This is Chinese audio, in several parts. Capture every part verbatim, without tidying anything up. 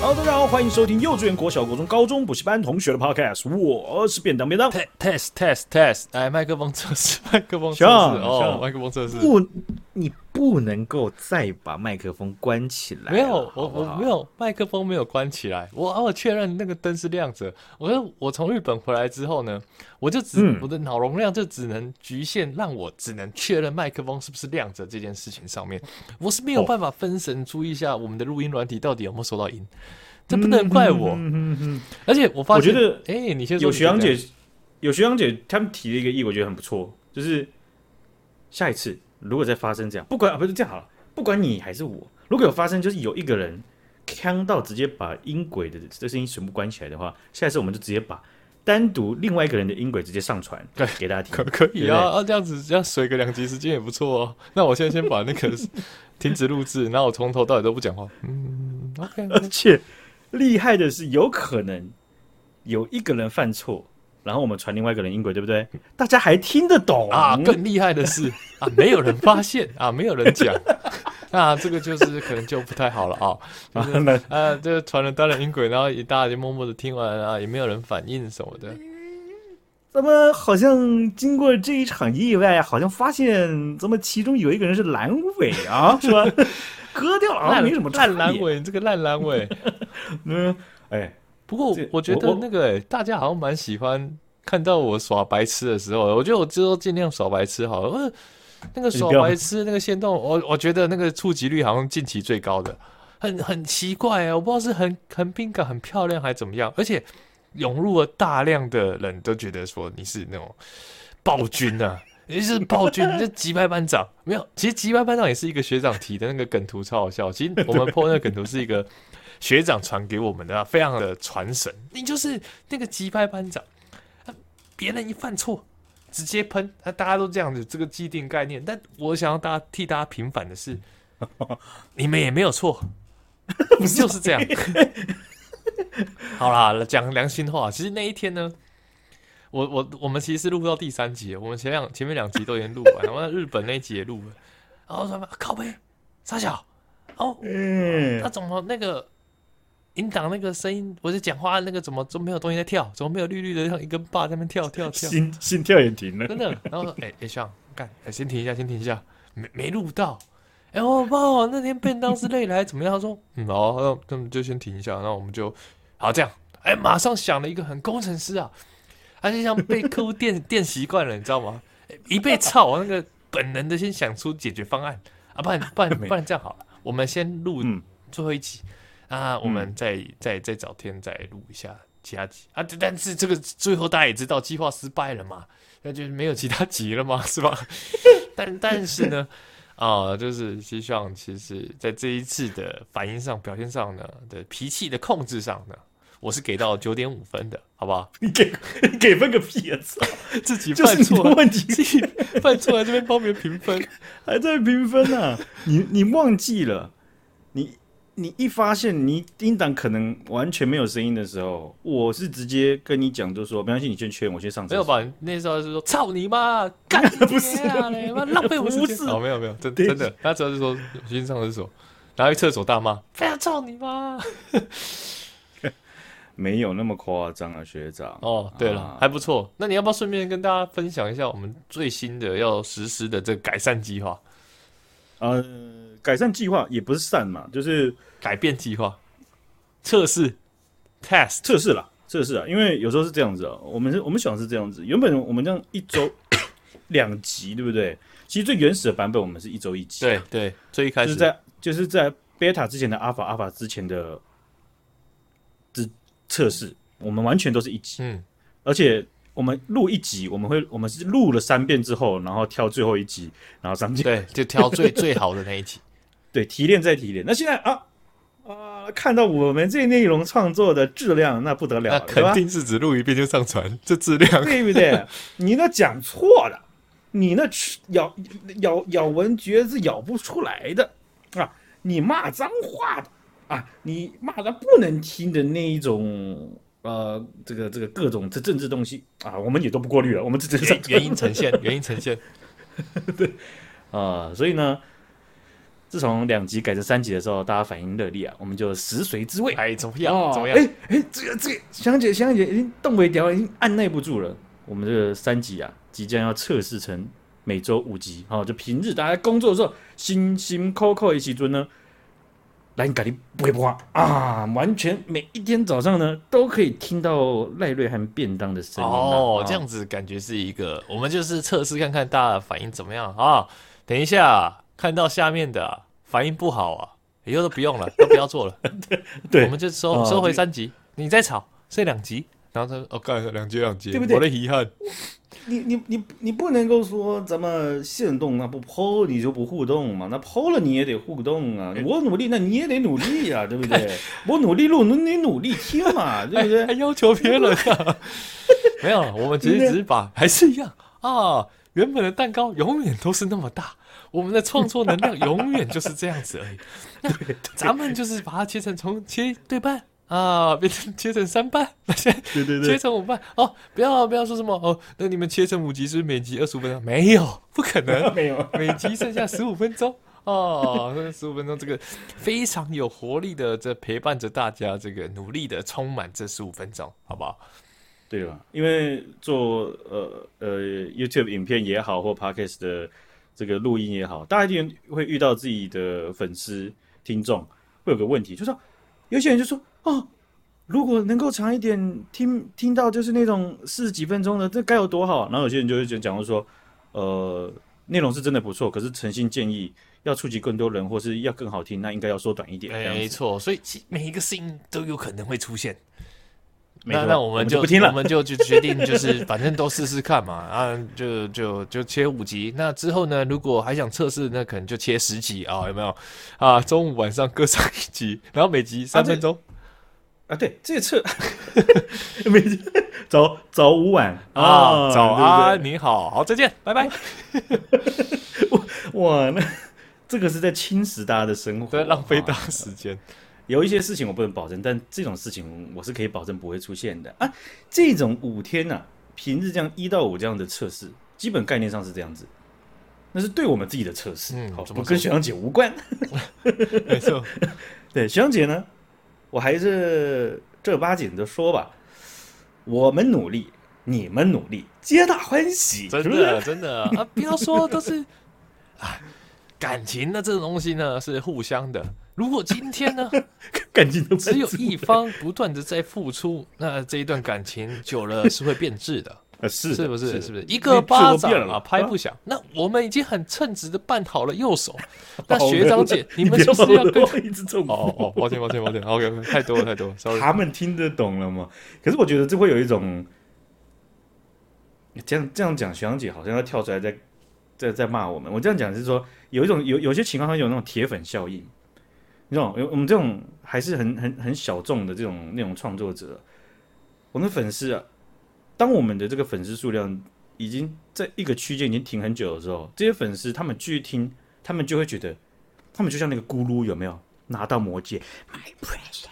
Hello， 大家好，欢迎收听幼稚园、国小、国中、高中补习班同学的 Podcast， 我是便当便当。Test test test， 哎，麦克风测试，麦克风测试，哦，麦克风测试。不，你不能够再把麦克风关起来。没有，我我没有麦克风没有关起来，我偶尔确认那个灯是亮着。我说我从日本回来之后呢，我就只、嗯、我的脑容量就只能局限，让我只能确认麦克风是不是亮着这件事情上面，我是没有办法分神注意一下我们的录音软体到底有没有收到音。这不能怪我，嗯嗯嗯、而且我发现，我觉得，哎、欸，你先说，有学长姐，有学长姐，他们提了一个意，我觉得很不错，就是下一次如果再发生这样，不管、啊、不是这样好了，不管你还是我，如果有发生，就是有一个人呛到直接把音轨的这声音全部关起来的话，下一次我们就直接把单独另外一个人的音轨直接上传给大家听，可可以啊，啊这样子这样水个两集时间也不错哦。那我现在先把那个停止录制，然后我从头到尾都不讲话，嗯 ，OK， 而且。厉害的是，有可能有一个人犯错，然后我们传另外一个人音轨，对不对？大家还听得懂啊！更厉害的是啊，没有人发现啊，没有人讲，那这个就是可能就不太好了啊。就是啊，这传了单人音轨，然后大家就默默的听完啊，也没有人反应什么的。咱们好像经过这一场意外，好像发现咱们其中有一个人是阑尾啊，是吧？割掉了，啊，没什么烂阑尾，这个烂阑尾。嗯，哎，不过我觉得那个、欸、大家好像蛮喜欢看到我耍白痴的时候，我觉得我之后尽量耍白痴好了。呃、那个耍白痴那个限动，我我觉得那个触及率好像近期最高的，很很奇怪啊，我不知道是很很敏感、很漂亮还怎么样，而且涌入了大量的人都觉得说你是那种暴君啊。也是暴君，这击败班长没有。其实击败班长也是一个学长提的那个梗图，超好笑。其实我们 po 那个梗图是一个学长传给我们的，非常的传神。你就是那个击败班长，别人一犯错直接喷，大家都这样子，这个既定概念。但我想要大家替大家平反的是，你们也没有错，就是这样。好啦，讲良心话，其实那一天呢。我我我们其实是录到第三集了，我们前两前面两集都已经录完，然后日本那一集也录了，然后什么靠北傻小，哦，嗯，他怎么那个音档那个声音，我就讲话那个怎么都没有东西在跳，怎么没有绿绿的像一根棒在那边跳跳跳，心心跳也停了，真的。然后说哎哎上干，先停一下，先停一下，没没录到。哎、欸、我不知道那天便当是累了还怎么样？他说嗯哦，那就先停一下，然后我们就好这样。哎、欸，马上想了一个很工程师啊。他就像被客户电电习惯了，你知道吗？一被操，那个本能的先想出解决方案啊，不然不然不然这样好了，我们先录最后一集、嗯、啊，我们再、嗯、再再找天再录一下其他集啊。但是这个最后大家也知道计划失败了嘛，那就没有其他集了嘛，是吧？但但是呢，啊、呃，就是希望其实在这一次的反应上、表现上呢的脾气的控制上呢。我是给到 九点五 分的，好不好？你给你给分个屁啊！自己犯错的问题，自己犯错还在那边帮别人评分，还在评分啊！你你忘记了，你你一发现你音档可能完全没有声音的时候，我是直接跟你讲，就说没关系，你先劝我先上厕所。没有吧？那时候是说操你妈，干你娘嘞，妈浪费我时间。哦，没有没有，真真的，他主要是说我先上厕所，然后去厕所大骂，不要操你妈。没有那么夸张啊，学长。哦，对了，啊、还不错。那你要不要顺便跟大家分享一下我们最新的要实施的这个改善计划？呃，改善计划也不是善嘛，就是改变计划、测试、test 测试啦，测试啊。因为有时候是这样子啊，我们是我们想是这样子。原本我们这样一周两集，对不对？其实最原始的版本我们是一周一集、啊。对对，最一开始就是在就是在 beta 之前的 alpha alpha 之前的。测试我们完全都是一集，嗯，而且我们录一集，我们会我们是录了三遍之后，然后挑最后一集，然后上集，对，就挑最最好的那一集，对，提炼再提炼。那现在啊啊、呃，看到我们这内容创作的质量，那不得了，那肯定是只录一遍就上传，这质量对不对？你那讲错了，你那咬咬咬文嚼字咬不出来的啊，你骂脏话的。啊，你骂他不能听的那一种，呃，这个这个各种这政治东西啊，我们也都不过滤了，我们只是原因呈现，原因呈现，对啊、呃，所以呢，自从两集改成三集的时候，大家反应热烈啊，我们就食髓知味。哎，怎么样？哦、怎么样？哎哎，这个这个，香姐香姐已经动不掉，已经按耐不住了。我们这个三集啊，即将要测试成每周五集，好、哦，就平日大家工作的时候，辛辛苦苦的时阵呢，来你赶紧播一播啊！完全每一天早上呢，都可以听到赖瑞和便当的声音、啊、哦。这样子感觉是一个，我们就是测试看看大家的反应怎么样啊。等一下。看到下面的、啊、反应不好啊，以后都不用了，都不要做了。对，我们就收收回三集，哦、你再吵剩两集，然后他哦，干两集两集，对不对？我的遗憾，你你你你不能够说咱们限动啊，不抛你就不互动嘛，那抛了你也得互动啊。欸、我努力，那你也得努力啊，对不对？我努力录，你努力听嘛，对不对？还要求别人啊？没有，我们只是只是把还是一样啊，原本的蛋糕永远都是那么大。我们的创作能量永远就是这样子而已。那咱们就是把它切成从切对半啊，变成切成三半，对对对，切成五半哦。不要不要说什么哦，那你们切成五集是不是每集二十五分钟？没有，不可能，没有，每集剩下十五分钟哦，十五分钟这个非常有活力的在陪伴着大家，这个努力的充满这十五分钟，好不好？对吧？因为做呃呃 YouTube 影片也好，或 Podcast 的。这个录音也好，大家一定会遇到自己的粉丝听众会有个问题，就是说有些人就说哦，如果能够长一点听听到就是那种四十几分钟的，这该有多好。然后有些人就会讲讲说，呃，内容是真的不错，可是诚心建议要触及更多人或是要更好听，那应该要缩短一点。没错，所以每一个声音都有可能会出现。那那我们就我 們, 就我们就就决定就是反正都试试看嘛啊，就就就切五集。那之后呢，如果还想测试，那可能就切十集啊、哦，有没有啊？中午晚上各上一集，然后每集三分钟啊。对，这次每集早早午晚啊，啊早安、啊、你好，好再见，拜拜。哇，那这个是在侵蚀大家的生活，在浪费大家时间。有一些事情我不能保证，但这种事情我是可以保证不会出现的啊！这种五天啊，平日这样一到五这样的测试，基本概念上是这样子，那是对我们自己的测试，嗯、好，不跟学长姐无关。没错，对学长姐呢，我还是正八经的说吧，我们努力，你们努力，皆大欢喜，真的真的啊！不要说都是啊，感情的这种东西呢是互相的。如果今天呢，感情只有一方不断的在付出，那这一段感情久了是会变质的，呃，是是不是？是不是一个巴掌啊拍不响？那我们已经很称职的办好了右手，那学长姐你们就是要跟一直重哦哦，抱歉抱歉抱歉 ，OK， 太多了太多了 ，sorry。他们听得懂了吗？可是我觉得这会有一种，这样这样讲，学长姐好像要跳出来在在在骂我们。我这样讲是说，有一种有有些情况会有那种铁粉效应。你知道，我们这种还是很很很小众的这种内容创作者，我们的粉丝啊，当我们的这个粉丝数量已经在一个区间已经停很久的时候，这些粉丝他们继续听，他们就会觉得，他们就像那个咕噜有没有拿到魔戒 ？My precious,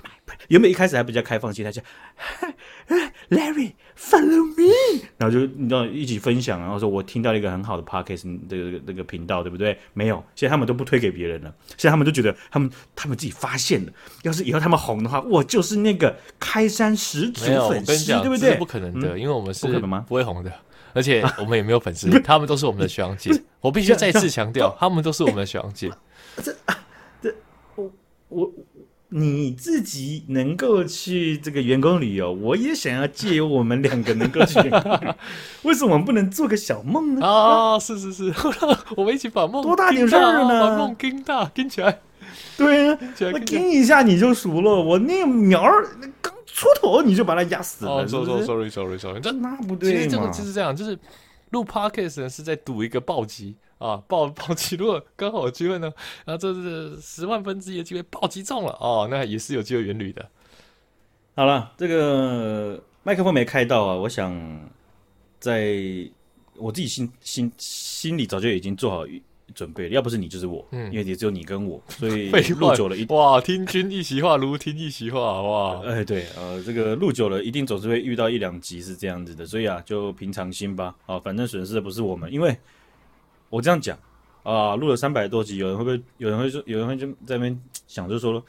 my precious。原本一开始还比较开放心态，像 Larry follow me， 然后就你知道一起分享，然后说我听到了一个很好的 podcast 这个这个频道，对不对？没有，现在他们都不推给别人了，现在他们都觉得他们他们自己发现了，要是以后他们红的话，我就是那个开山始祖粉丝，对不对？是不可能的、嗯，因为我们是不会红的，而且我们也没有粉丝，啊、他们都是我们的学长姐，我必须再次强调，他们都是我们的学长姐。这、啊、这我我。我你自己能够去这个员工旅游，我也想要借由我们两个能够去员工旅游，为什么我们不能做个小梦呢？啊，是是是，我们一起把梦多大点事儿呢？把梦盯大盯起来，对啊，我盯一下你就熟了。我那苗儿刚出头你就把它压死了。哦、是是 sorry sorry sorry sorry， 这那不对嘛。其实这个就是这样，就是录 podcast 是在赌一个暴击。啊，暴暴击！如果刚好有机会呢，然后这是十万分之一的机会暴击中了哦，那也是有机会远旅的。好了，这个麦克风没开到啊，我想在我自己心心心里早就已经做好准备了，要不是你就是我，嗯、因为也只有你跟我，所以录久了一哇，听君一席话，如听一席话，哇！哎，对，呃，这个录久了一定总是会遇到一两集是这样子的，所以啊，就平常心吧。啊，反正损失的不是我们，因为。我这样讲，啊，录了三百多集，有人会不会有人会说有人会就在那边想就说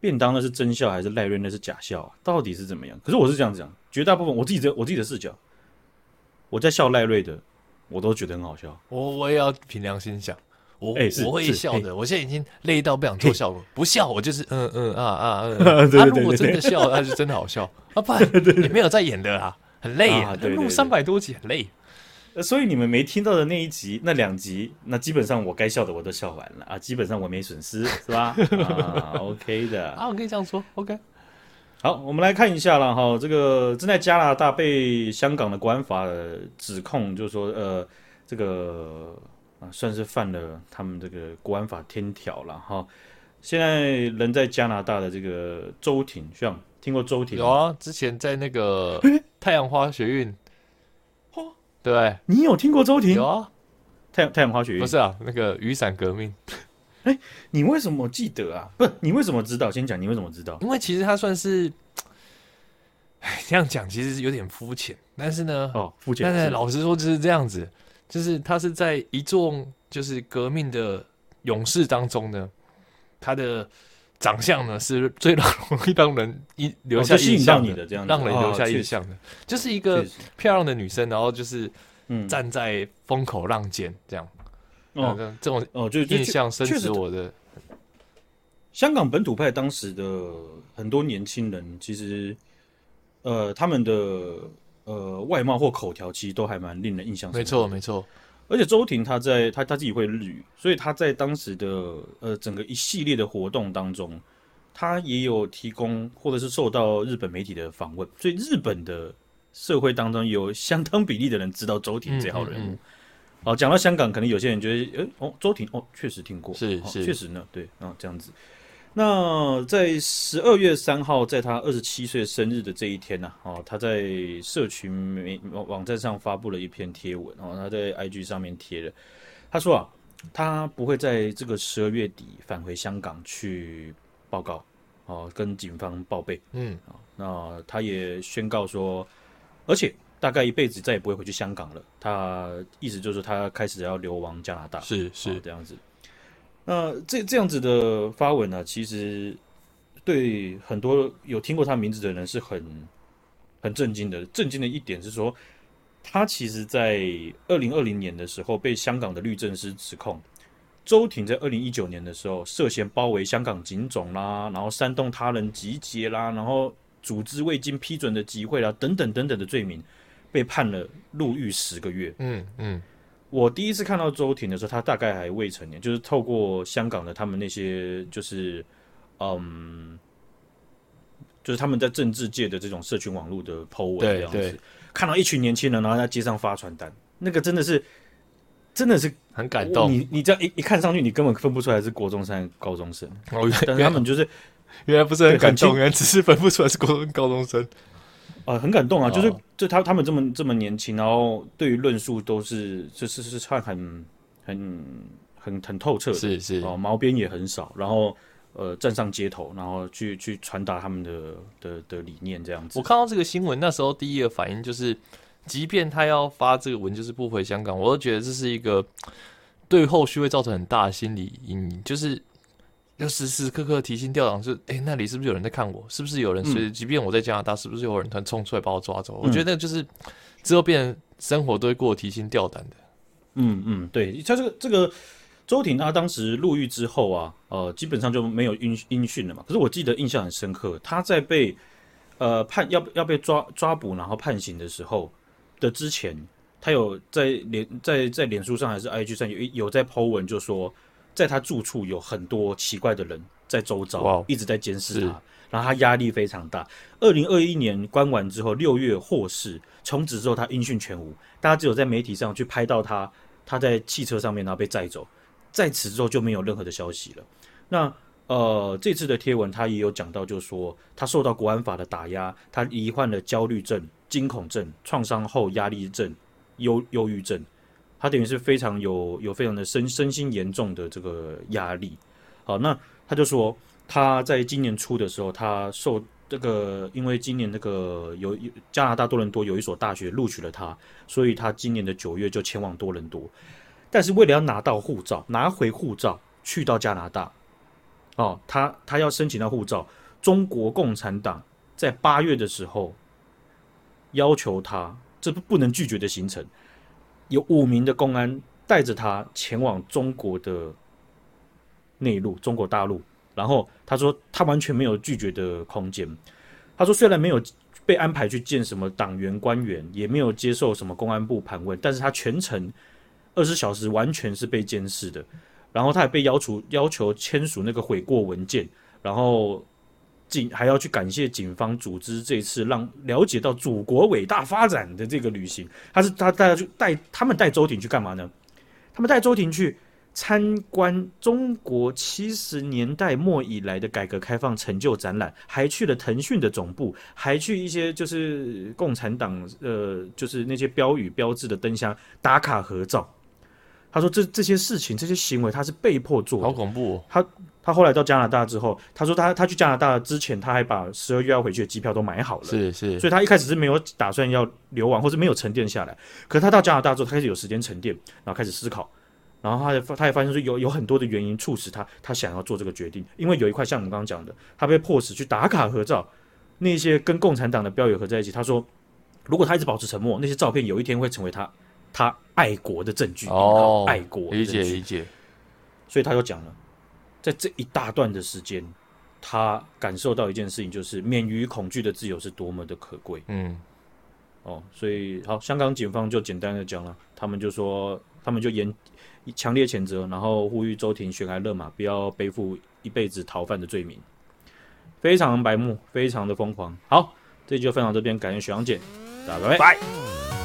便当那是真笑还是赖瑞那是假笑、啊，到底是怎么样？可是我是这样讲，绝大部分我自己的我自己的视角，我在笑赖瑞的，我都觉得很好笑。我我也要凭良心想，我、欸、我会笑的、欸。我现在已经累到不想做笑了，欸、不笑我就是嗯嗯啊啊嗯。他、啊啊啊、如果真的笑，那就真的好笑。啊，不然也没有在演的啦，很累啊，录三百多集很累。所以你们没听到的那一集、那两集，那基本上我该笑的我都笑完了啊，基本上我没损失，是吧？啊 ，OK 的啊，我可以这样说 ，OK。好，我们来看一下了哈，这个正在加拿大被香港的国安法指控，就是说呃，这个、啊、算是犯了他们这个国安法天条了哈。现在人在加拿大的这个周庭，像听过周庭有啊？之前在那个太阳花学运。对，你有听过周庭？有啊，太太阳花学运不是啊，那个雨伞革命。哎、欸，你为什么记得啊？不，你为什么知道？先讲你为什么知道？因为其实他算是，哎，这样讲其实有点肤浅，但是呢，哦，肤浅。但是老实说就是这样子，就是他是在一众就是革命的勇士当中呢，他的长相呢是最容易让人留下印象的，让人留下印象的，就是一个漂亮的女生，然后就是站在风口浪尖这样，哦，这种印象深植我的。香港本土派当时的很多年轻人，其实呃他们的呃外貌或口条其实都还蛮令人印象深刻。没错，没错。而且周庭他在他他自己会日语，所以他在当时的呃整个一系列的活动当中，他也有提供或者是受到日本媒体的访问，所以日本的社会当中有相当比例的人知道周庭这号人物。好、嗯，讲、嗯嗯哦、到香港，可能有些人觉得，哎、欸、哦，周庭哦，确实听过，是是，确、哦、实呢，对，然、哦、后这样子。那在十二月三号，在他二十七岁生日的这一天呢、啊，哦，他在社群网站上发布了一篇贴文，哦，他在 I G 上面贴了，他说啊，他不会在这个十二月底返回香港去报告，哦，跟警方报备，嗯，哦、那他也宣告说，而且大概一辈子再也不会回去香港了，他意思就是他开始要流亡加拿大，是是、哦、这样子。那这这样子的发文呢、啊，其实对很多有听过他名字的人是很很震惊的。震惊的一点是说，他其实在二零二零年的时候被香港的律政司指控，周庭在二零一九年的时候涉嫌包围香港警总啦，然后煽动他人集结啦，然后组织未经批准的集会啦，等等等等的罪名，被判了入狱十个月。嗯嗯。我第一次看到周庭的时候，他大概还未成年，就是透过香港的他们那些，就是，嗯，就是他们在政治界的这种社群网络的 po 文这样子，看到一群年轻人，然后在街上发传单，那个真的是，真的是很感动。你你这样一一看上去，你根本分不出来是国中生、高中生。哦，但是他们就是原来不是很感动，原来只是分不出来是国中高中生。呃、很感动啊，就是就他他们这么这么年轻，然后对于论述都是就是是看很很很很透彻的，是是哦、呃，毛边也很少，然后呃站上街头，然后去去传达他们的的的理念这样子。我看到这个新闻，那时候第一个反应就是，即便他要发这个文，就是不回香港，我都觉得这是一个对后续会造成很大的心理阴影，就是。要时时刻刻提心吊胆，就哎、欸，那里是不是有人在看我？是不是有人？所以即便我在加拿大，是不是有人突然冲出来把我抓走？嗯、我觉得就是之后变成生活都会过提心吊胆的。嗯嗯，对，他这个这个周庭他当时入狱之后啊，呃，基本上就没有音音讯了嘛。可是我记得印象很深刻，他在被呃判要要被抓抓捕然后判刑的时候的之前，他有在脸在在脸书上还是 I G 上有有在 po 文就说。在他住处有很多奇怪的人在周遭， wow, 一直在监视他，然后他压力非常大。二零二一年关完之后，六月获释，从此之后他音讯全无，大家只有在媒体上去拍到他，他在汽车上面然后被载走，在此之后就没有任何的消息了。那呃，这次的贴文他也有讲到，就是说他受到国安法的打压，他罹患了焦虑症、惊恐症、创伤后压力症、忧忧郁症。他等于是非常有有非常的身身心严重的这个压力，好，那他就说他在今年初的时候，他受这个因为今年那个有加拿大多伦多有一所大学录取了他，所以他今年的九月就前往多伦多。但是为了要拿到护照，拿回护照去到加拿大，哦，他他要申请到护照，中国共产党在八月的时候要求他，这不能拒绝的行程，有五名的公安带着他前往中国的内陆，中国大陆。然后他说他完全没有拒绝的空间。他说虽然没有被安排去见什么党员官员，也没有接受什么公安部盘问，但是他全程二十小时完全是被监视的。然后他也被要求要求签署那个悔过文件，然后还要去感谢警方组织这次让了解到祖国伟大发展的这个旅行。他是他带去带他们带周庭去干嘛呢？他们带周庭去参观中国七十年代末以来的改革开放成就展览，还去了腾讯的总部，还去一些就是共产党呃，就是那些标语标志的灯箱打卡合照。他说这这些事情这些行为他是被迫做的，好恐怖、哦。他他后来到加拿大之后，他说他他去加拿大之前他还把十二月要回去的机票都买好了，是是。所以他一开始是没有打算要流亡，或是没有沉淀下来。可是他到加拿大之后，他开始有时间沉淀，然后开始思考。然后他也他也发现说有有很多的原因促使他他想要做这个决定，因为有一块像我们刚刚讲的，他被迫使去打卡合照，那些跟共产党的标语合在一起。他说，如果他一直保持沉默，那些照片有一天会成为他他爱国的证据。哦，爱国的证据，理解理解。所以他就讲了，在这一大段的时间，他感受到一件事情，就是免于恐惧的自由是多么的可贵。嗯，哦，所以好，香港警方就简单的讲了，他们就说。他们就严强烈谴责，然后呼吁周庭悬崖勒马，不要背负一辈子逃犯的罪名，非常白目，非常的疯狂。好，这集就分享到这边，感谢许阳姐，大家拜拜。Bye